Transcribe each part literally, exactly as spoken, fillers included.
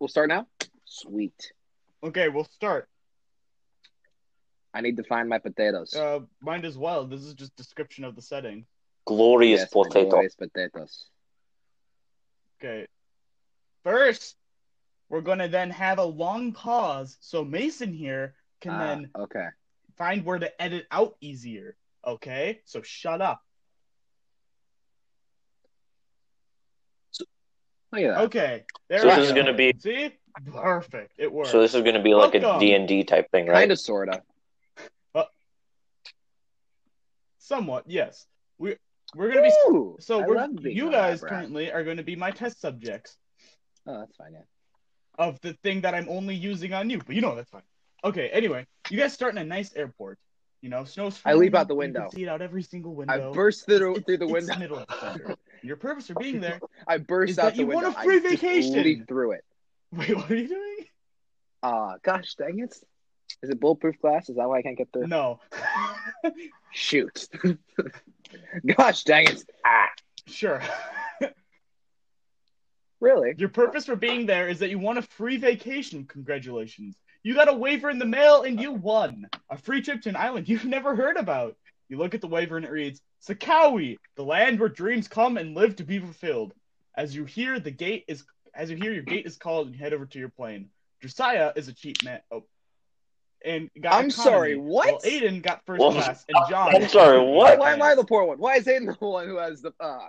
we'll start now? Sweet. Okay, we'll start. I need to find my potatoes. Uh, mine as well. This is just description of the setting. Glorious yes, potatoes. Glorious potatoes. Okay. First, we're going to then have a long pause so Mason here can uh, then okay. find where to edit out easier. Okay? So shut up. Look at that. Okay. There so we this go. Is going to be... See? Perfect. It works. So this is going to be like Welcome. a D and D type thing, right? Kind of, sort of. Uh, somewhat, yes. We, we're going to be... Ooh, so we're, you guys eyebrow. currently are going to be my test subjects. Oh, that's fine, yeah. Of the thing that I'm only using on you. But you know that's fine. Okay, anyway. You guys start in a nice airport. You know, snow's... I leap out the window. You can see it out every single window. I burst through, it's, through the window. It's middle of the center. Your purpose for being there I burst is out that the you window. want a free I vacation. I leap through it. Wait, what are you doing? Ah, uh, gosh dang it. Is it bulletproof glass? Is that why I can't get through? No. Shoot. Gosh dang it. Ah. Sure. Really? Your purpose for being there is that you won a free vacation. Congratulations. You got a waiver in the mail, and you won. A free trip to an island you've never heard about. You look at the waiver, and it reads, Sakawi, the land where dreams come and live to be fulfilled. As you hear, the gate is... As you hear, your gate is called, and you head over to your plane. Josiah is a cheap man. Oh. And got I'm economy, sorry, what? Well, Aiden got first well, class, and John... I'm sorry, what? Why am I the poor one? Why is Aiden the one who has the... Uh...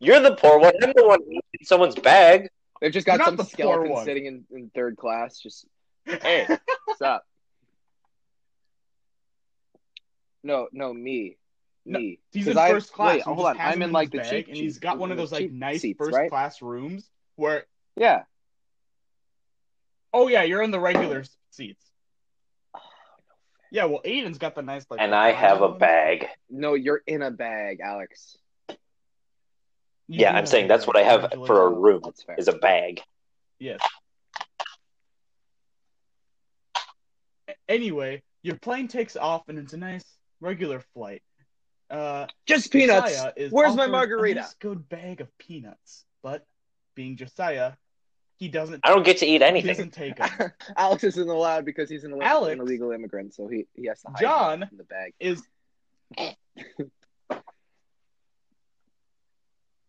You're the poor one. I'm the one in someone's bag. They've just got You're some skeleton sitting in, in third class. Just, hey, what's up? No, no, me. Me. No, he's in I, first class. Wait, hold on. I'm in like the cheap, and he's got one of those like nice seats, first right? class rooms where. Yeah. Oh yeah, you're in the regular seats. Oh, no. Yeah, well, Aiden's got the nice like. And I have a bag. No, you're in a bag, Alex. You yeah, I'm saying that's what I have for a room is a bag. Yes. Anyway, your plane takes off and it's a nice regular flight. Uh, Just peanuts. Where's my margarita? A nice good bag of peanuts, but being Josiah, he doesn't. I don't get to eat anything. He doesn't take them. Alex isn't allowed because he's an, Alex, an illegal immigrant, so he, he has to hide John in the bag. Is.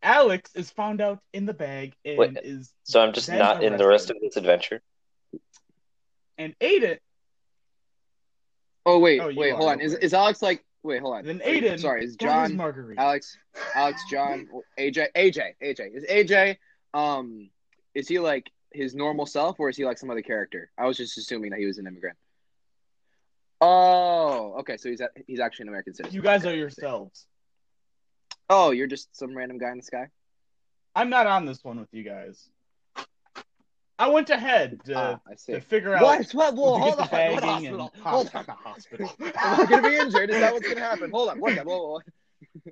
Alex is found out in the bag and Wait, is so I'm just not arrested. in the rest of this adventure. And Aiden. Oh wait, oh, wait, hold on. Is is Alex like? Wait, hold on. Then Aiden. Sorry, is John? Alex, Alex, John, AJ, AJ, AJ. Is AJ? Um, is he like his normal self, or is he like some other character? I was just assuming that he was an immigrant. Oh, okay. So he's a, he's actually an American citizen. You guys are yourselves. Oh, you're just some random guy in the sky? I'm not on this one with you guys. I went ahead to, ah, to figure out... What? What? Well, hold on. What hospital? And... Hold on. Hospital. Am I going to be injured? Is that what's going to happen? Hold on. What? Whoa, whoa.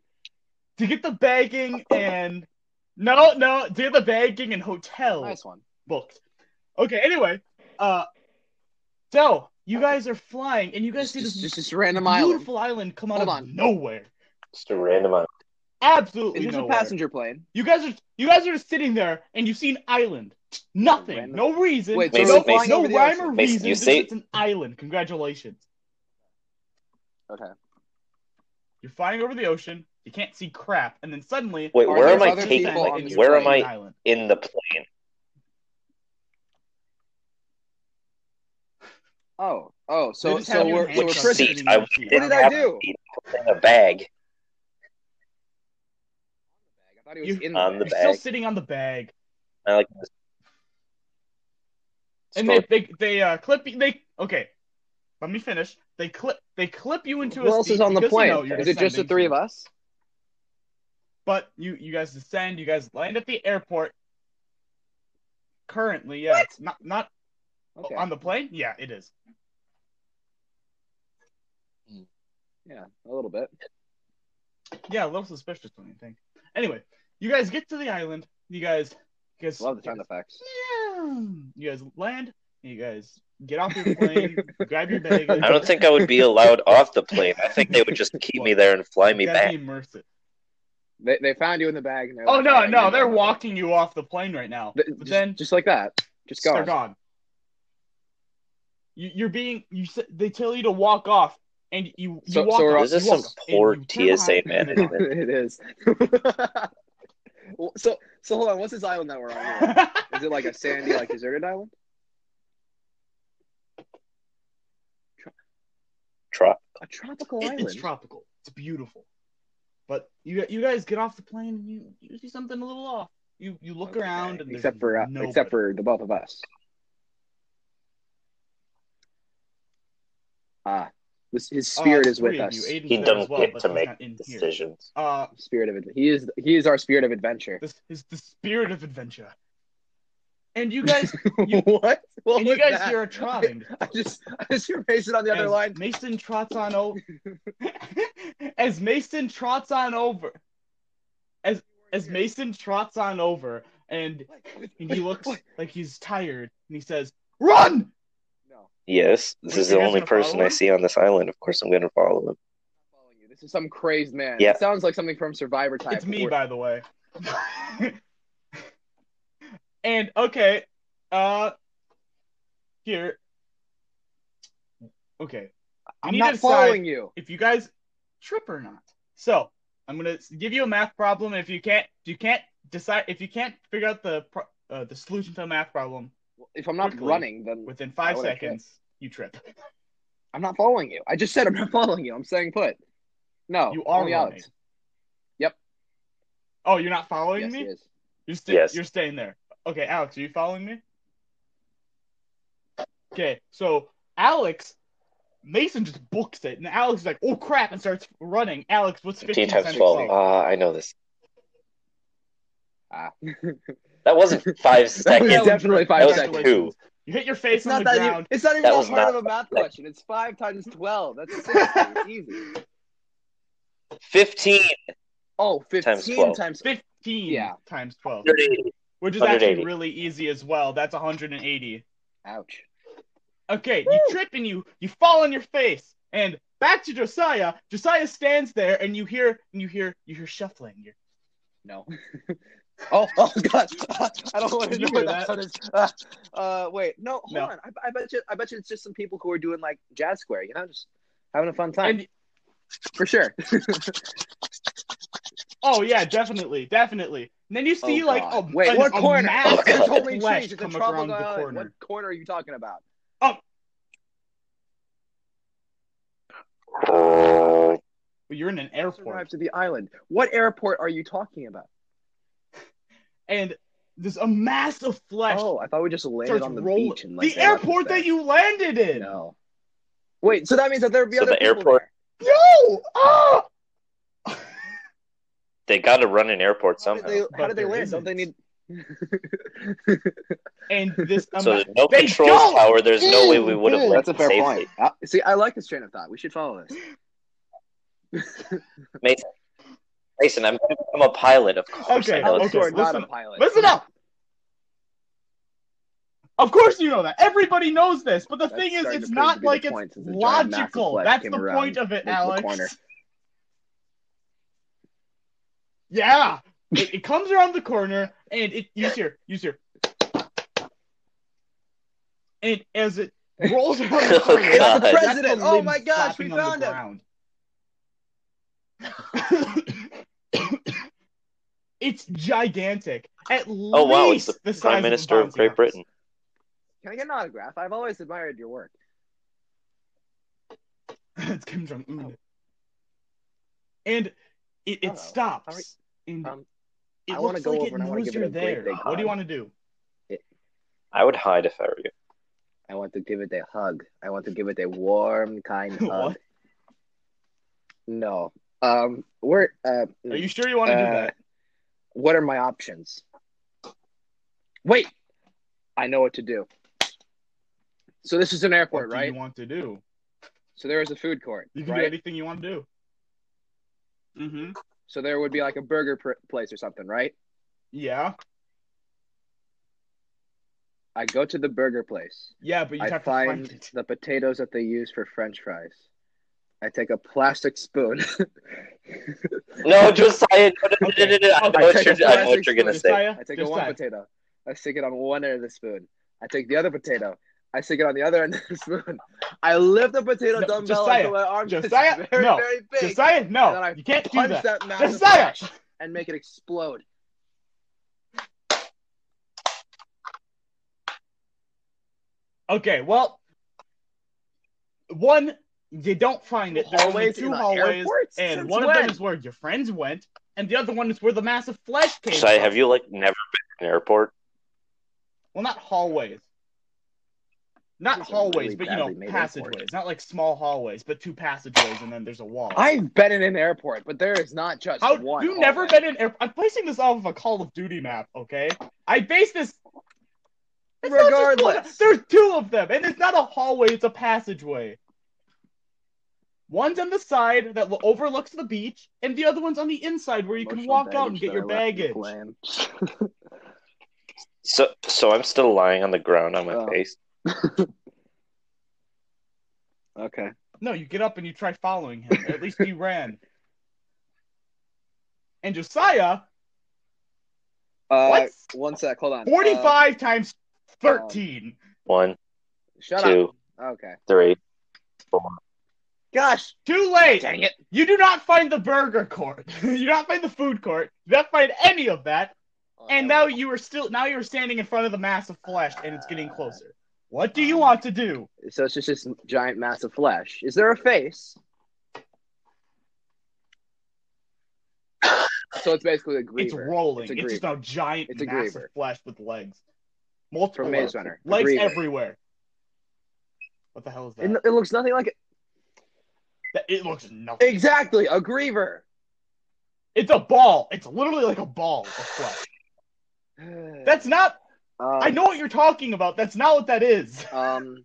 To get the bagging and... No, no. To get the bagging and hotel. Nice one. Booked. Okay, anyway. Uh, so, you guys are flying, and you guys just, see this just, just random beautiful island, island come out hold of on. nowhere. Just a random island. Absolutely It's a passenger plane. You guys are you guys are just sitting there and you see an island. Nothing. Random. No reason. Wait, Mason, no Mason, no rhyme or reason. This say... It's an island. Congratulations. Okay. You're flying over the ocean. You can't see crap. And then suddenly... Wait, where am I taking? Like, where am I island. in the plane? Oh. Oh, so, so we're... Which so seat? I, what did I do? In a bag. He was you, in the on bag. The bag. Still sitting on the bag. I like this. And they, they they uh clip they okay. Let me finish. They clip they clip you into Who a Who else is on the plane? You know is it just the three of us? But you you guys descend, you guys land at the airport. Currently, yeah. What? Not not okay. on the plane? Yeah, it is. Yeah, a little bit. Yeah, a little suspicious when you think. Anyway, you guys get to the island. You guys, you guys love the sound effects. Yeah. You guys land. You guys get off your plane. Grab your bag. I don't think I would be allowed off the plane. I think they would just keep well, me there and fly me back. Immersive. They they found you in the bag. And oh, like, no, no. They're walking you off the plane right now. But just, then, just like that. Just gone. They're gone. You, you're being – you. They tell you to walk off, and you, you so, walk so off. This is some poor T S A management. It is. so, so hold on. What's this island that we're on? Is it like a sandy, like deserted island? Trop. A tropical it, island. It's tropical. It's beautiful. But you you guys get off the plane and you, you see something a little off. You you look okay. around and except for uh, except for the both of us. Ah, this, his spirit uh, is with us. He doesn't well, get to make decisions. Uh, spirit of he is he is our spirit of adventure. This is the spirit of adventure. And you guys, you, what? Well, and you guys that? Hear a trotting. I just, I just hear Mason on the as other line. Mason trots on over. as Mason trots on over, as as Mason trots on over, and, and he looks what? like he's tired, and he says, "Run!" No. Yes, this is the only person I see on this island. Of course, I'm going to follow him. This is some crazed man. Yeah. It sounds like something from Survivor type. It's me, by the way. And, okay, uh, here. Okay. We I'm not following you. If you guys trip or not. So, I'm going to give you a math problem. If you can't, if you can't decide, if you can't figure out the uh, the solution to a math problem. If I'm not quickly, running, then. Within five seconds, trip. you trip. I'm not following you. I just said I'm not following you. I'm staying put. No. You are running. Out. Yep. Oh, you're not following yes, me? Yes, you're, st- yes. you're staying there. Okay, Alex, are you following me? Okay, so Alex, Mason just books it, and Alex is like, oh, crap, and starts running. Alex, what's fifteen times twelve? Ah, uh, I know this. Ah. That wasn't five seconds. That was definitely five that seconds. That was two. You hit your face it's on the ground. Even, it's not even that hard of a math question. It's five times twelve. That's sixty. Easy. fifteen. Oh, fifteen times twelve. Times fifteen yeah. times twelve. thirty. Which is actually really easy as well. That's one hundred eighty. Ouch. Okay, Woo. You trip and you you fall on your face. And back to Josiah. Josiah stands there and you hear and you hear you hear shuffling. You're... No. oh oh god. I don't want to know what that sound is. Uh, uh wait, no, hold no. on. I, I bet you I bet you it's just some people who are doing like jazz square, you know, just having a fun time. And... For sure. Oh yeah, definitely, definitely. And then you see oh, like a wait, a, what a corner? Oh, you told me change. It's a trouble the corner. What corner are you talking about? Oh, well, you're in an airport. To the island. What airport are you talking about? And there's a mass of flesh. Oh, I thought we just landed on the rolling. Beach. And, like, the airport that you landed in. No. Wait, so that means that there'd be so other the people airport. There. No. Oh! They got to run an airport somehow. How did they, how did they land? Isn't. Don't they need? And this, um, so there's no control don't. Power. There's no way we would have left. That's a fair safely. Point. I, see, I like this train of thought. We should follow this. Mason, Mason, I'm, I'm a pilot. Of course, okay, I know okay. Listen, not a pilot. Listen up. Of course, you know that. Everybody knows this. But the That's thing is, it's not like it's point, logical. That's the point of it, Alex. Yeah, it, it comes around the corner, and it use your use your, and as it rolls around the corner, oh, it's the president. Oh my gosh, we found him! It's gigantic. At oh wow, it's the, the Prime Minister of, of Great Britain. Can I get an autograph? I've always admired your work. It's Kim Jong Un, oh. and it it stops. Right. And um, it I want to go like over and I want to give it a there. Big hug. What do you want to do? It, I would hide if I were you. I want to give it a hug. I want to give it a warm, kind hug. No. Um, we're. Uh, are you sure you want to uh, do that? What are my options? Wait. I know what to do. So this is an airport, what do right? What you want to do? So there is a food court. You can right? do anything you want to do. Mm-hmm. So there would be like a burger pr- place or something, right? Yeah. I go to the burger place. Yeah, but you have to find it. The potatoes that they use for French fries. I take a plastic spoon. No, Josiah. No, no, no, no, no. I know what you're, I know what you're gonna say. I take a one potato. I stick it on one end of the spoon. I take the other potato. I stick it on the other end of the spoon. I lift the potato no, dumbbell Josiah, until my arm is very, no. very big. Josiah, no. And then I you can't punch do that. that Josiah! And make it explode. Okay, well, one, you don't find it. There's only two hallways, and one of them is where your friends went, and the other one is where the massive flesh came Josiah, from. Have you, like, never been to an airport? Well, not hallways. Not These hallways, really but, you know, passageways. Airports. Not, like, small hallways, but two passageways, and then there's a wall. I've been in an airport, but there is not just How, one You've never been in an airport? I'm placing this off of a Call of Duty map, okay? I base this... It's Regardless, there's two of them, and it's not a hallway; it's a passageway. One's on the side that overlooks the beach, and the other one's on the inside where you Emotional can walk out and get your I baggage. so, so I'm still lying on the ground on my oh. face. Okay. No, you get up and you try following him. Or at least he ran. And Josiah. Uh, what? One sec. Hold on. Forty-five uh, times. Thirteen. Um, one. Shut two, up. Okay. Three. Four. Gosh, too late. Dang it. You do not find the burger court. You do not find the food court. You do not find any of that. Oh, and now you are still now you're standing in front of the mass of flesh and it's getting closer. What do you want to do? So it's just this giant mass of flesh. Is there a face? So it's basically a griever. It's rolling. It's, a it's just a giant it's a mass griever. of flesh with legs. Multiple From Maze Runner. Legs Griever. everywhere. What the hell is that? It, it looks nothing like it. It looks nothing. Exactly, a griever. It's a ball. It's literally like a ball of flesh. That's not. Um, I know what you're talking about. That's not what that is. Um,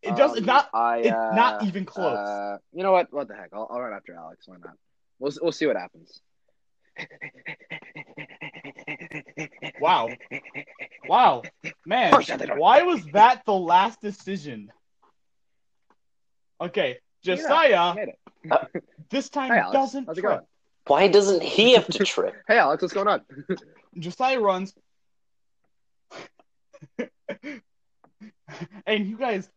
it does. Um, it's not. I, uh, it's not even close. Uh, you know what? What the heck? I'll, I'll run after Alex. Why not? We'll we'll see what happens. Wow. Wow. Man, why was that the last decision? Okay, Josiah, yeah, this time hey, Alex, doesn't trip. Going? Why doesn't he have to trip? Hey, Alex, what's going on? Josiah runs. And you guys,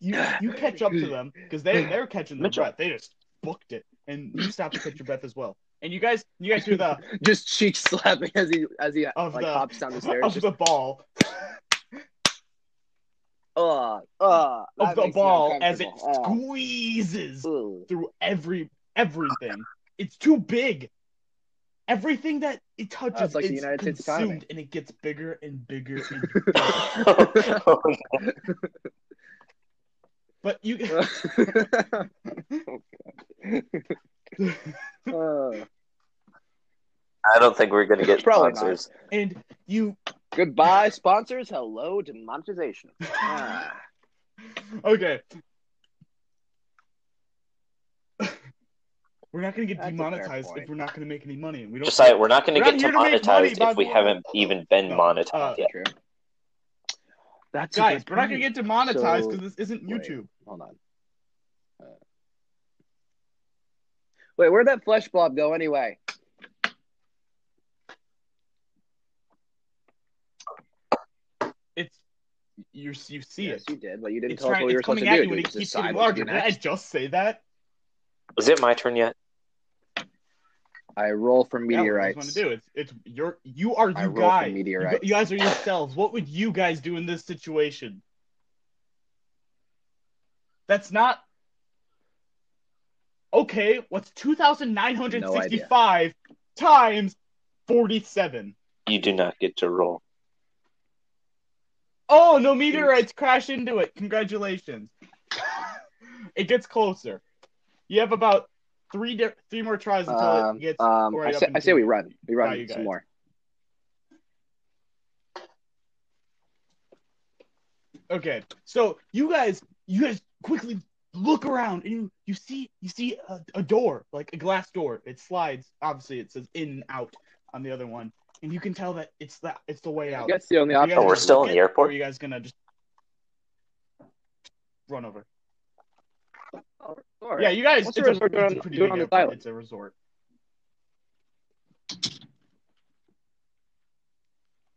you you catch up to them, because they, they're catching their breath. They just booked it, and you stop to catch your breath as well. And you guys, you guys do the just cheek slapping as he as he of like the, hops down the stairs of just... the ball. Uh, uh, of the ball as it uh. squeezes Ooh. through every everything. It's too big. Everything that it touches, oh, it's like it's the United States economy, and it gets bigger and bigger. And bigger. oh, no. But you. oh, God. Uh, I don't think we're going to get sponsors. Not. And you goodbye sponsors. Hello to monetization. ah. Okay, we're not going to get That's demonetized if we're not going to make any money. And we don't. Josiah, we're not going to get demonetized if we haven't even been monetized uh, yet. True. That's guys, we're not going to get demonetized because so, this isn't YouTube. Wait, hold on. Wait, where'd that flesh blob go anyway? It's you. You see yes, it. Yes, you did, but you didn't it's tell us what you were supposed to do. It's coming at you, and it keeps getting larger. Did I just say that? Is it my turn yet? I roll for meteorites. That's what I want to do. It's it's your you are you I roll guys. For meteorites. You guys are yourselves. What would you guys do in this situation? That's not. Okay, what's two thousand nine hundred sixty-five no times forty-seven? You do not get to roll. Oh, no meteorites crash into it. Congratulations. It gets closer. You have about three di- three more tries until um, it gets um, right I up say, I say we run. We run some more. Okay, so you guys, you guys quickly... look around, and you, you see you see a, a door, like a glass door. It slides. Obviously, it says in and out on the other one, and you can tell that it's the it's the way out. That's the only option. Oh, we're still in the airport. Or are you guys gonna just run over? Yeah, you guys. What's it's a resort doing on, doing on this island? It's a resort.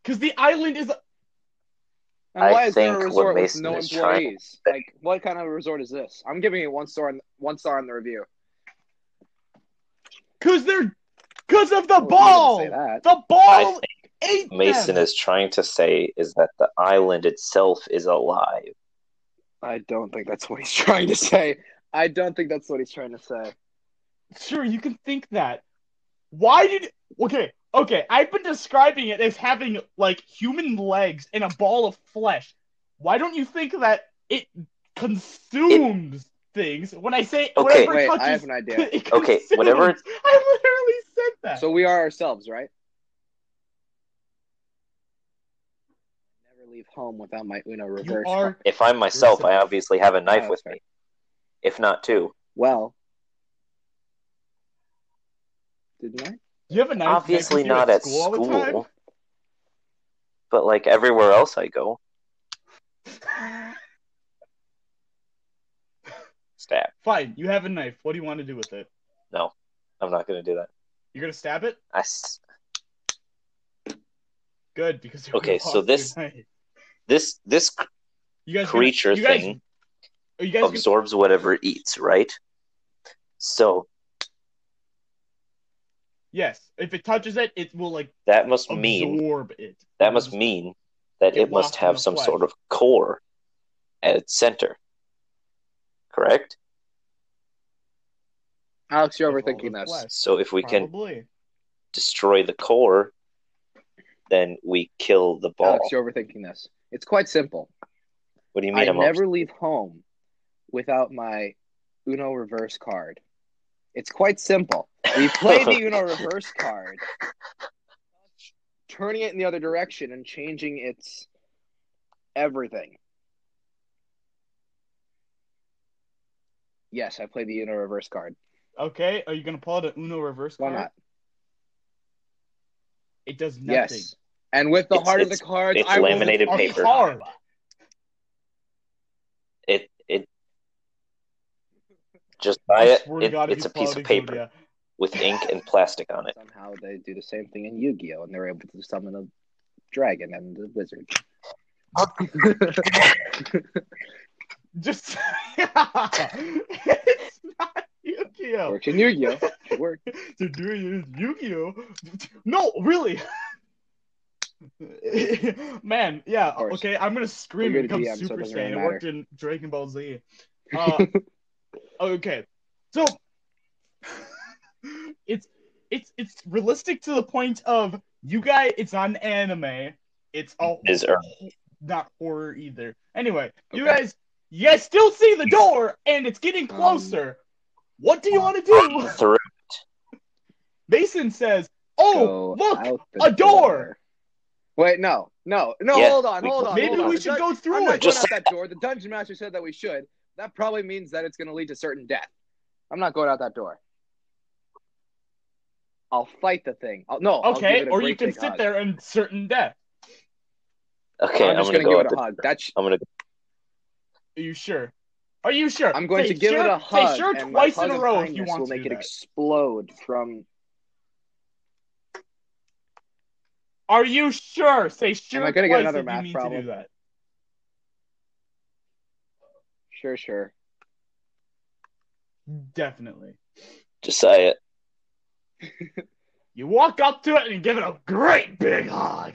Because the island is. And why I is think there a resort with no employees? Trying... Like, what kind of resort is this? I'm giving it one star on one star on the review. Cause they're, cause of the oh, ball. The ball. Ate Mason them. Is trying to say is that the island itself is alive. I don't think that's what he's trying to say. I don't think that's what he's trying to say. Sure, you can think that. Why did okay? Okay, I've been describing it as having, like, human legs and a ball of flesh. Why don't you think that it consumes it, things? When I say... Okay, wait, touches, I have an idea. Okay, whatever... I literally said that. So we are ourselves, right? I never leave home without my Uno reverse. Are, if I'm myself, yourself. I obviously have a knife oh, with right. me. If not two. Well. Didn't I? You have a knife obviously not at school, at school but like everywhere else I go. Stab. Fine, you have a knife. What do you want to do with it? No, I'm not going to do that. You're going to stab it? I s- Good, because you're okay, so this, this, this you guys creature gonna, you thing guys, you guys absorbs gonna... whatever it eats, right? So... Yes, if it touches it, it will like that must absorb mean, it. That must mean that it must have some flesh. Sort of core at its center. Correct? Alex, you're it's overthinking this. Flesh. So if we Probably. can destroy the core, then we kill the ball. Alex, you're overthinking this. It's quite simple. What do you mean? I I'm never over- leave home without my Uno reverse card. It's quite simple. We play the Uno reverse card, turning it in the other direction and changing its everything. Yes, I played the Uno reverse card. Okay, are you going to pull out an Uno reverse card? Why not? It does nothing. Yes, and with the it's, heart it's, of the cards, it's I laminated will paper. Card. It it just buy it. it it's a piece of paper. Media. With ink and plastic on it. Somehow they do the same thing in Yu-Gi-Oh! And they're able to summon a dragon and a wizard. Just yeah. It's not Yu-Gi-Oh! Work in Yu-Gi-Oh! Work. They're doing Yu-Gi-Oh! No, really. Man, yeah. Okay, I'm gonna scream and become D M, Super so Saiyan. Really it worked in Dragon Ball Z. Uh, okay, so. It's it's it's realistic to the point of you guys. It's not an anime. It's all is not horror either. Anyway, okay. you guys, you guys still see the door, and it's getting closer. Um, what do you want to do? Through it. Mason says, "Oh, look, a door. door." Wait, no, no, no. Yeah, hold on, hold on. Maybe hold on. we should go through I'm it. Not Just going out that door. The dungeon master said that we should. That probably means that it's going to lead to certain death. I'm not going out that door. I'll fight the thing. I'll, no. Okay, or you can sit hug. there and certain death. Okay, I'm, I'm just going to go give it a hug. That's... I'm gonna... Are you sure? Are you sure? I'm going say, to give sure, it a hug. Say sure and twice in a row if you want will to. Will make do it that. explode from. Are you sure? Say sure. Am I going to get another math problem? Sure, sure. Definitely. Just say it. You walk up to it and you give it a great big hug.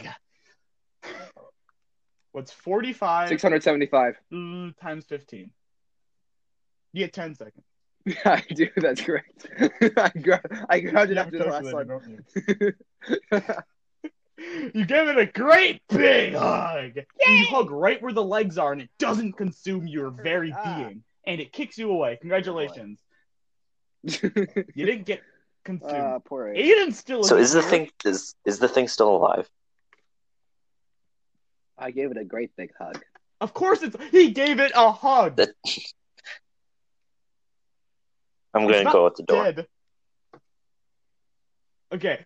What's forty-five? six hundred seventy-five. Times fifteen. You get ten seconds. Yeah, I do. That's correct. I, gra- I grabbed it after the last one. You? You give it a great big hug. Yay! You hug right where the legs are and it doesn't consume your very ah. being. And it kicks you away. Congratulations. You didn't get... Uh, poor Aiden. Aiden's still alive. So is the thing is is the thing still alive? I gave it a great big hug. Of course it's he gave it a hug. That... I'm it's gonna go out the door. Dead. Okay.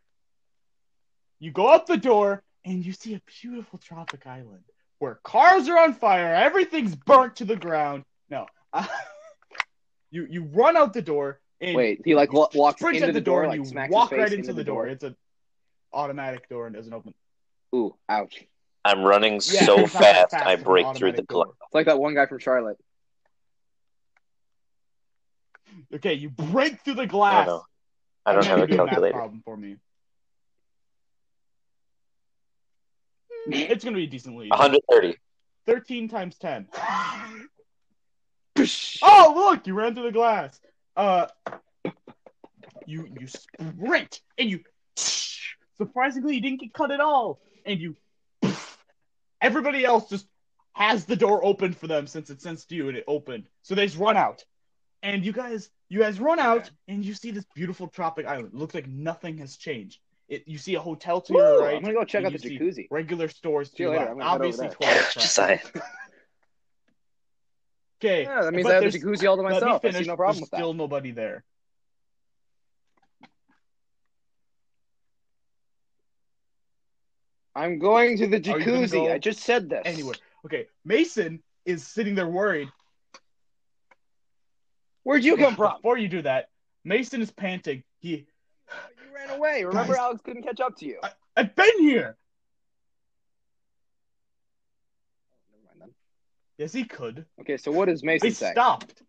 You go out the door and you see a beautiful tropic island where cars are on fire, everything's burnt to the ground. No. You you run out the door. And Wait, he like walks into the, the door, door and like, you walk right into, into the door. door. It's an automatic door and doesn't open. Ooh, ouch. I'm running yeah, so fast, fast I break through the glass. It's like that one guy from Charlotte. Okay, you break through the glass. Oh, no. I don't have a calculator. Problem for me. It's going to be decently easy. one hundred thirty. thirteen times ten. Oh, look! You ran through the glass. Uh, you you sprint, and you... Surprisingly, you didn't get cut at all. And you... Everybody else just has the door open for them since it sensed you, and it opened. So they just run out. And you guys... You guys run out, and you see this beautiful tropic island. It looks like nothing has changed. It, you see a hotel to Ooh, your right. I'm going to go check out the jacuzzi. Regular stores to your right. Obviously, twelve. Okay. Yeah, that means but I have the jacuzzi all to myself. Finish, I see no problem with that. There's still nobody there. I'm going to the jacuzzi. Go? I just said this. Anyway, okay. Mason is sitting there worried. Where'd you come from? Before you do that, Mason is panting. He you ran away. Remember, guys, Alex couldn't catch up to you. I, I've been here. Never mind then. Yes, he could. Okay, so what does Mason they say? He stopped.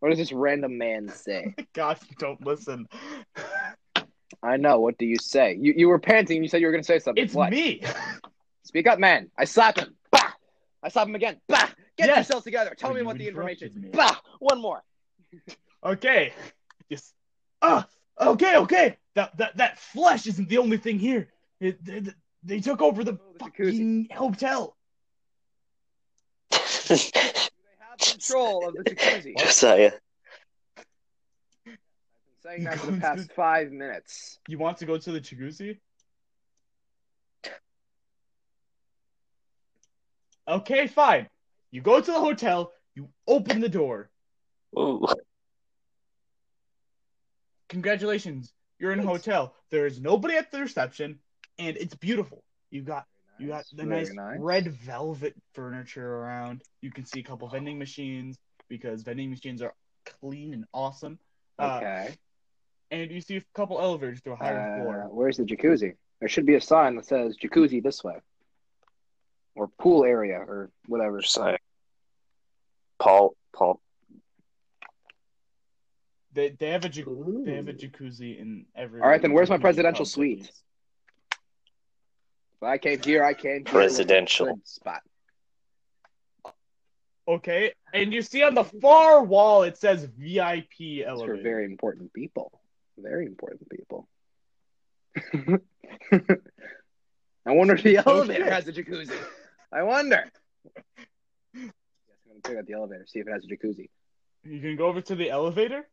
What does this random man say? Gosh, you don't listen. I know. What do you say? You you were panting. You said you were going to say something. It's what? me. Speak up, man. I slapped him. Bah! I slapped him again. Bah! Get yes. yourselves together. Tell oh, me what the information is. Bah! One more. Okay. Yes. Ah! Uh, okay, okay. That that that flesh isn't the only thing here. It, they, they took over the, oh, the fucking jacuzzi. hotel. They have control of the jacuzzi. Josiah. I've been saying that for the past to... five minutes. You want to go to the jacuzzi? Okay, fine. You go to the hotel, you open the door. Ooh. Congratulations, you're in a hotel. There is nobody at the reception, and it's beautiful. You got nice. you got the Very nice, nice red velvet furniture around. You can see a couple vending machines, because vending machines are clean and awesome. Okay. Uh, and you see a couple elevators to a higher uh, floor. Where's the jacuzzi? There should be a sign that says jacuzzi this way. Or pool area, or whatever. Sorry. Paul, Paul. They they have a ju- they have a jacuzzi in every. All right, then where's my presidential suite? If I came here, I came here. Presidential spot. Okay, and you see on the far wall it says V I P elevator. It's for very important people. Very important people. I wonder if the elevator okay. has a jacuzzi. I wonder. I'm going to check out the elevator, see if it has a jacuzzi. You can go over to the elevator?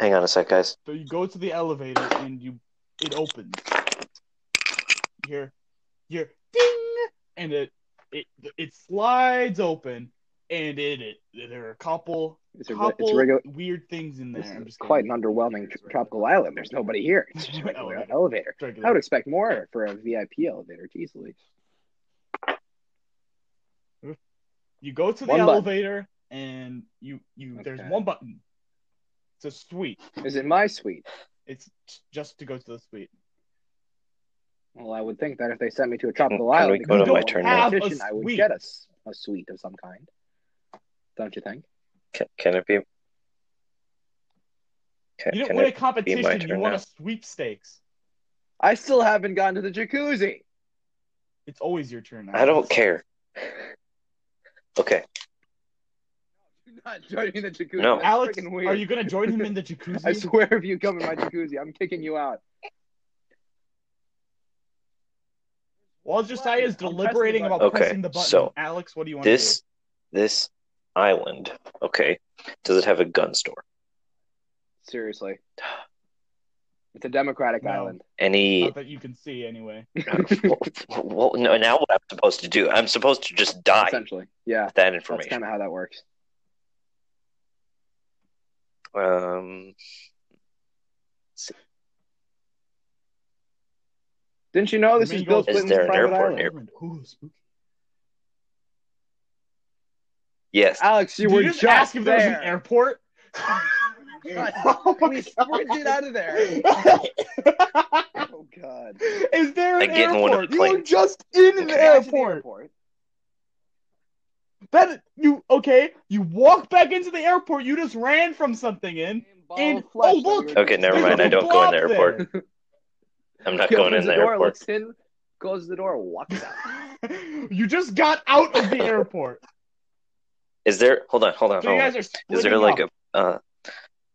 Hang on a sec, guys. So you go to the elevator, and you it opens. You hear, you hear ding! And it, it it slides open, and it, it there are a couple, it's a, couple it's regu- weird things in there. This I'm just quite kidding. an underwhelming it's tropical regular. island. There's nobody here. It's just a regular elevator. elevator. Regular. I would expect more for a V I P elevator, easily. You go to the one elevator, button. and you, you okay. there's one button. It's a suite. Is it my suite? It's just to go to the suite. Well, I would think that if they sent me to a tropical Can island, go to my turn I would get a, a suite of some kind. Don't you think? Can, can it be? Can, you don't win a competition. You want now? a sweepstakes. I still haven't gotten to the jacuzzi. It's always your turn. I, I don't care. Okay. You're not joining the jacuzzi. No, That's Alex, weird. Are you going to join him in the jacuzzi? I swear, if you come in my jacuzzi, I'm kicking you out. While Josiah is deliberating about okay, pressing the button, so Alex, what do you want this, to do? This island, okay, does it have a gun store? Seriously. It's a democratic no. island. Any Not that you can see, anyway. well, well, no, now what I'm supposed to do? I'm supposed to just die. Essentially, yeah. With that information. That's kind of how that works. Um. Didn't you know this I mean, is Bill Clinton's private island? Is there an airport near? Yes. Alex, you Did were you just, just ask if there was an airport? Oh, we sprinted out of there. Oh, God. Is there an airport? You were just in an airport. airport. That you okay? You walk back into the airport. You just ran from something in. And oh look. Okay, never mind. I don't go in the airport. There. I'm not going in the, the door, airport. Looks in, closes the door, walks out. You just got out of the airport. Is there? Hold on, hold on. So hold you guys on. Are splitting Is there like up. a? Uh,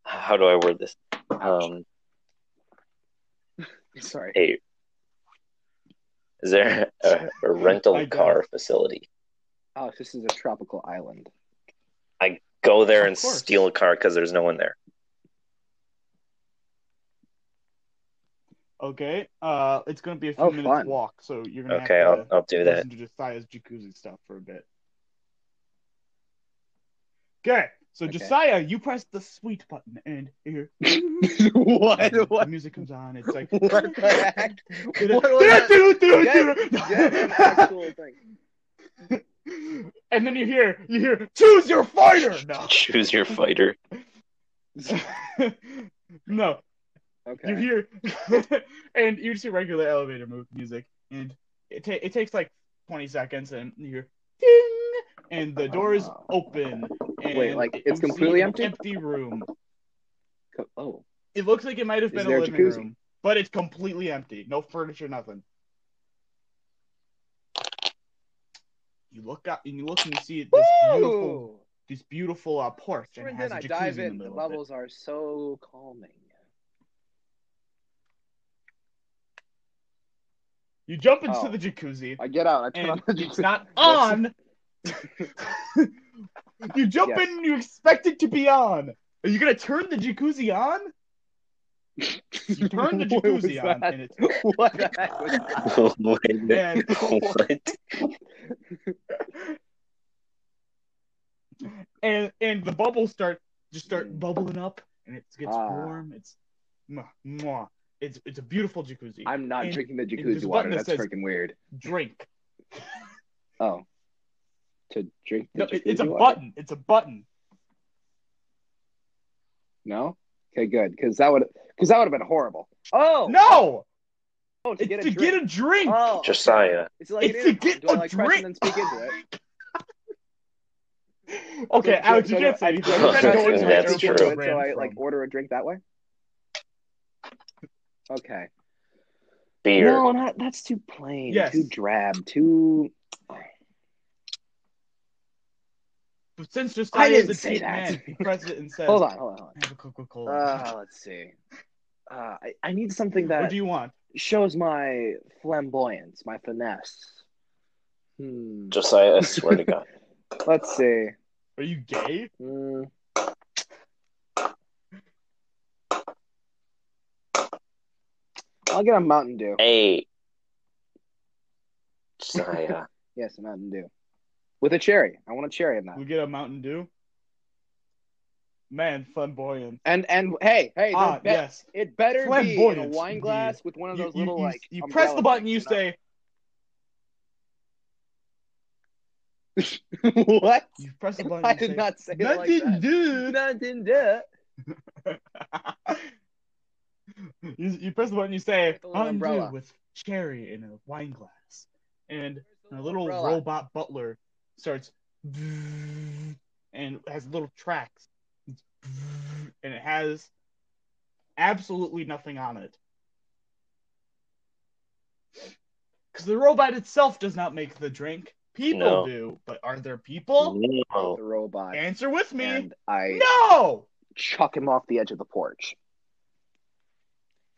how do I word this? Um. Sorry. Hey. Is there a, a rental car facility? Oh, this is a tropical island. I go there and steal a car because there's no one there. Okay. Uh, it's going to be a few oh, minutes fun. walk, so you're going okay, to have I'll, I'll do that. listen to Josiah's jacuzzi stuff for a bit. Okay. So, okay. Josiah, you press the sweet button, and here. what? And what? The music comes on. It's like... what the heck? What was that? And then you hear, you hear, choose your fighter! No. Choose your fighter. No. Okay. You hear, and you just hear regular elevator move music, and it ta- it takes like twenty seconds, and you hear ding, and the door is open. And wait, like it's completely empty? Empty room. Oh, it looks like it might have been a living a room, but it's completely empty. No furniture, nothing. You look out, and you look, and you see this Woo! beautiful, this beautiful uh, porch, and it has a jacuzzi I dive in. in the, the levels are so calming. You jump into oh. the jacuzzi. I get out. I turn on the jacuzzi. It's not on. You jump yes. in and you expect it to be on. Are you going to turn the jacuzzi on? You turn the jacuzzi on and it's... What? Oh, man. What? And, and the bubbles start just start bubbling up and it gets ah. warm. It's... Mwah. It's it's a beautiful jacuzzi. I'm not and, drinking the jacuzzi water. That's that freaking weird. Drink. Oh. To drink the no, jacuzzi It's a water? button. It's a button. No? Okay, good. Because that would because that would have been horrible. Oh! No! Oh, to it's get to drink. get a drink! Oh. Josiah. It's, like it's to get Do a I, like, drink! And speak into it? Okay, so, Alex, so you can't say anything. That's true. So I like order a drink that way? Okay. Beer. No, not, that's too plain. Yes. Too drab. Too. But since just I didn't say that. Man, president says, hold on, hold on, hold on. I have a Coca-Cola. Uh, let's see. Uh, I, I need something that. What do you want? Shows my flamboyance, my finesse. Hmm. Josiah, I swear to God. Let's see. Are you gay? Mm. I'll get a Mountain Dew. Hey. Josiah. Yes, a Mountain Dew. With a cherry. I want a cherry in that. We get a Mountain Dew? Man, flamboyant. And, and hey, hey. Ah, be- yes. It better be in a wine glass yeah. with one of those you, little, you, like, You press the button, you say. What? You press the button, I did say, not say that. Nothing like do. Nothing do. You, you press the button, you say, Mountain Dew with cherry in a wine glass. And a little umbrella. robot butler starts and has little tracks. And it has absolutely nothing on it. Because the robot itself does not make the drink. People no. do. But are there people? No. The robot. Answer with me. And I no! Chuck him off the edge of the porch.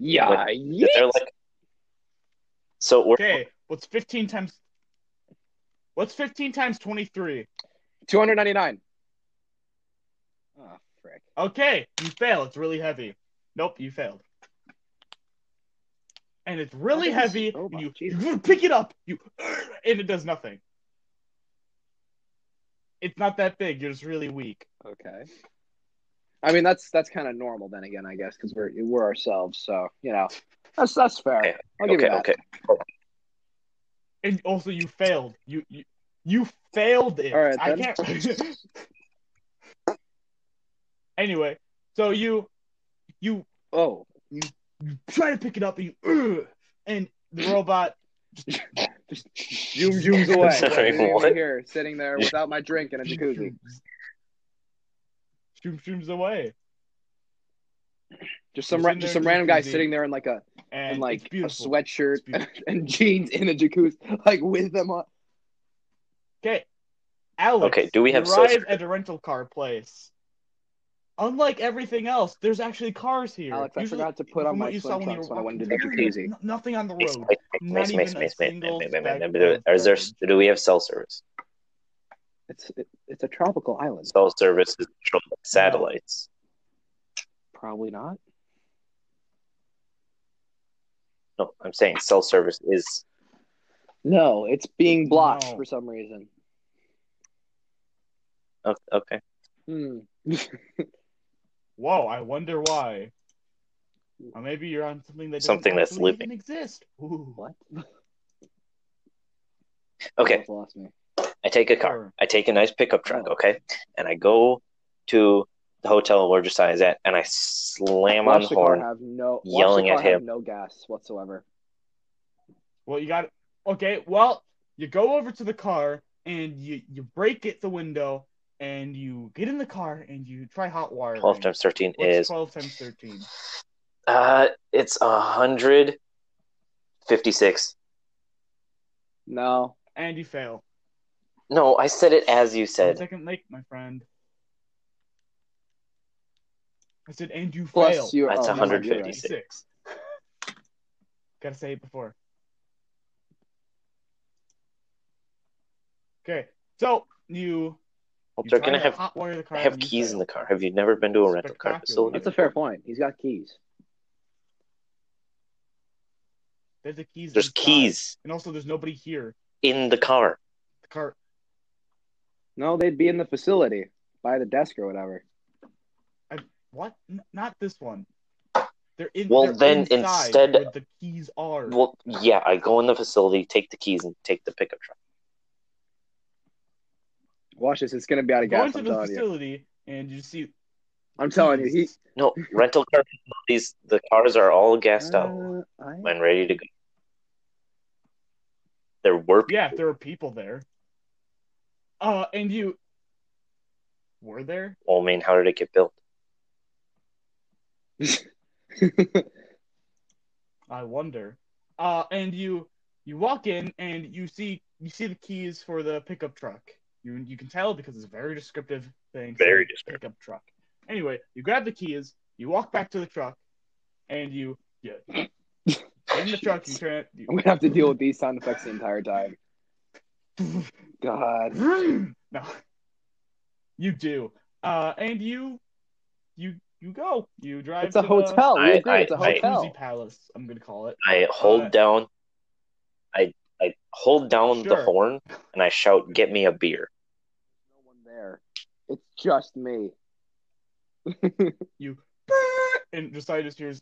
Yeah, like, yeah. Like... So we're... okay. What's fifteen times? What's fifteen times twenty-three? Two hundred ninety-nine. Oh, frick. Okay, you fail. It's really heavy. Nope, you failed. And it's really heavy. And you, you pick it up. You and it does nothing. It's not that big. You're just really weak. Okay. I mean, that's that's kind of normal then again, I guess, because we're we're ourselves, so you know, that's that's fair. Okay, I'll give okay, you that. Okay. And also, you failed. You, you You failed it. All right, I then. can't. Anyway, so you, you, oh, you, you try to pick it up and you, and the robot just, just zoom, zooms away. I'm sorry, I'm what? Here, sitting there without my drink in a jacuzzi. Zooms, zooms away. Just some, ra- just some random guy sitting there in like a, in like a sweatshirt and jeans in a jacuzzi, like with them on. Okay, Alex. Okay, do we have arrive social... at a rental car place? Unlike everything else, there's actually cars here. Alex, I Usually, forgot to put on my swim trunks when I went to the jacuzzi. Nothing on the road. Not even a single speck. Do we have cell service? It's it, it's a tropical island. Cell service is controlled by satellites. Probably not. No, I'm saying cell service is. No, it's being blocked no. for some reason. Oh, okay. Hmm. Whoa! I wonder why. Or maybe you're on something that something that's living even exist. Ooh. What? Okay. Lost me. I take a car. Sure. I take a nice pickup truck. Oh. Okay, and I go to the hotel where Josiah is at, and I slam watch on the horn, have no, yelling the car at him. Have no gas whatsoever. Well, you got. Okay, well, you go over to the car, and you, you break it the window, and you get in the car, and you try hot water. twelve times thirteen What's is... twelve times thirteen Uh, it's one hundred fifty-six No. And you fail. No, I said it as you said. One second late, my friend. I said, and you Plus fail. Your, That's oh, one hundred fifty-six Right. Gotta say it before. Okay, so you. you They're gonna have. The car have keys fail. in the car. Have you never been to a rental car facility? That's a fair point. He's got keys. There's the keys. There's keys, and also there's nobody here in the car. The car. No, they'd be in the facility by the desk or whatever. I, what? N- not this one. They're in. Well, they're then instead, where the keys are. Well, yeah, I go in the facility, take the keys, and take the pickup truck. Watch this, it's going to be out of gas. Go to the facility you. and you see... I'm telling you, he... No, rental car facilities, the cars are all gassed uh, out I... and ready to go. There were people. Yeah, there were people there. Uh, and you... Were there? Well, I mean, how did it get built? I wonder. Uh, and you you walk in and you see you see the keys for the pickup truck. You you can tell because it's a very descriptive thing. Very descriptive. Pickup truck. Anyway, you grab the keys, you walk back to the truck, and you yeah, in the truck you turn. You... I'm gonna have to deal with these sound effects the entire time. God. No. You do. Uh, and you, you you go. You drive. It's a to hotel. The... I, agree. I, it's a hotel. Jacuzzi Palace. I'm gonna call it. I hold uh, down. I. I hold down sure. the horn and I shout, "Get me a beer." No one there. It's just me. You and Josiah just hears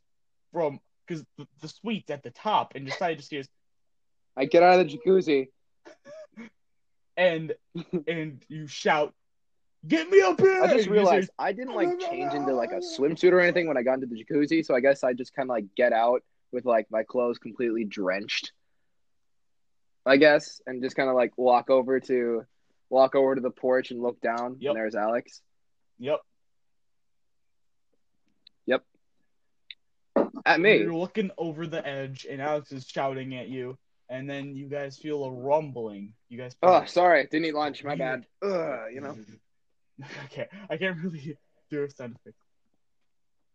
from because the, the suite's at the top, and Josiah just hears. I get out of the jacuzzi, and and you shout, "Get me a beer!" I just realized hears, I didn't like change into like a swimsuit or anything when I got into the jacuzzi, so I guess I just kind of like get out with like my clothes completely drenched. I guess, and just kind of like walk over to, walk over to the porch and look down. Yep. And there's Alex. Yep. Yep. At me. You're looking over the edge, and Alex is shouting at you, and then you guys feel a rumbling. You guys. Oh, like, sorry, didn't eat lunch. My bad. Ugh, you know. Okay, I can't really do a sound effect.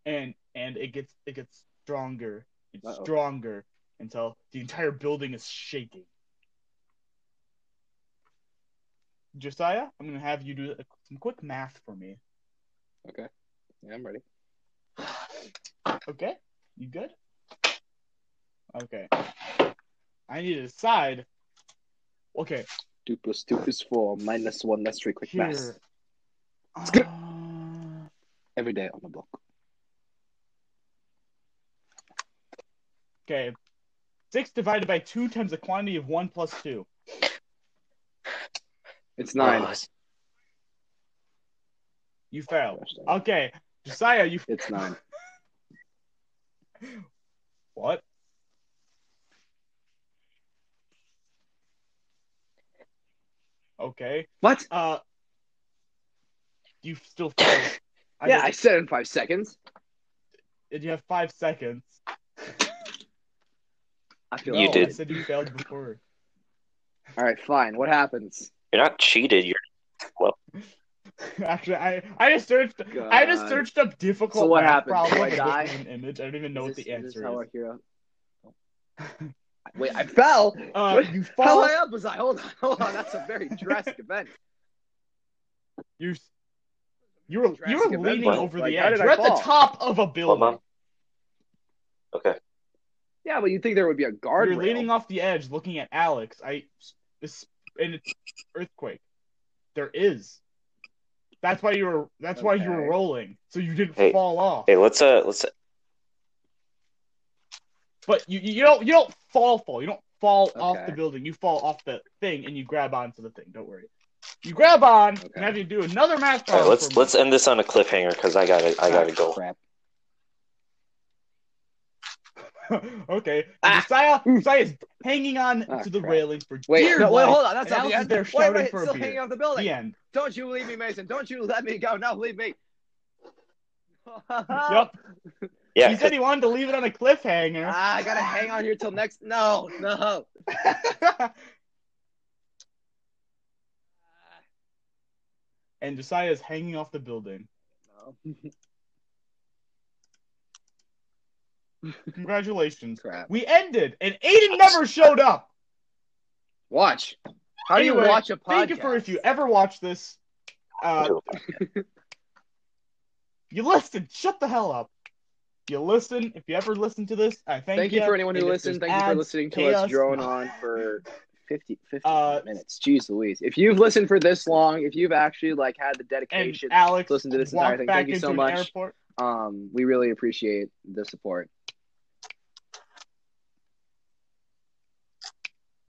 And and it gets it gets stronger. It's Uh-oh. stronger until the entire building is shaking. Josiah, I'm going to have you do a, some quick math for me. Okay. Yeah, I'm ready. Okay. You good? Okay. I need to decide. Okay. two plus two is four. Minus one. That's three. Quick Here. math. It's good. Uh... Every day on the block. Okay. six divided by two times the quantity of one plus two. It's nine. Oh. You failed. Okay. Josiah, you failed. It's nine. What? Okay. What? Uh, you still failed. I yeah, didn't... I said in five seconds. Did you have five seconds? I feel you no, did. I said you failed before. All right, fine. What happens? You're not cheated. You're well. Actually, I, I just searched. God. I just searched up difficult. So what happened? Do I die? An image. I don't even know is what this, the answer is. This how is. I hear up? Wait, I fell. Uh, you fell. How high up was I? Hold on, hold on. That's a very drastic event. You, you were drastic you were leaning event. Over like, the edge. You're at the top of a building. Hold on. Okay. Yeah, but you think there would be a guardrail. You're leaning off the edge, looking at Alex. I this and it's earthquake. There is. That's why you were. That's okay. why you were rolling, so you didn't hey, fall off. Hey, let's uh, let's. But you you don't you don't fall fall. You don't fall okay. off the building. You fall off the thing and you grab onto the thing. Don't worry. You grab on okay. and have you do another math problem. All right, let's let's me. end this on a cliffhanger because I gotta I gotta oh, go. Crap. Okay, ah. Josiah, Josiah is hanging on oh, to the crap. railing for wait, dear no, life. Wait, hold on, that's not the end. They're shouting wait, wait, for still a beer. Hanging off the building. The end. Don't you leave me, Mason. Don't you let me go. No, leave me. Yep. Yeah. He said he wanted to leave it on a cliffhanger. Ah, I gotta hang on here till next. No, no. And Josiah is hanging off the building. No. Congratulations. Crap. We ended, and Aiden never showed up. Watch. How anyway, do you watch a podcast? Thank you for if you ever watch this. Uh, you listened. Shut the hell up. You listen. If you ever listen to this, I thank, thank you. Thank you for anyone who listened. Thank ads, you for listening to chaos. us drone on for fifty, fifty uh, minutes. Jeez Louise. If you've listened for this long, if you've actually like had the dedication Alex to listen to this entire thing, thank you so much. Um, we really appreciate the support.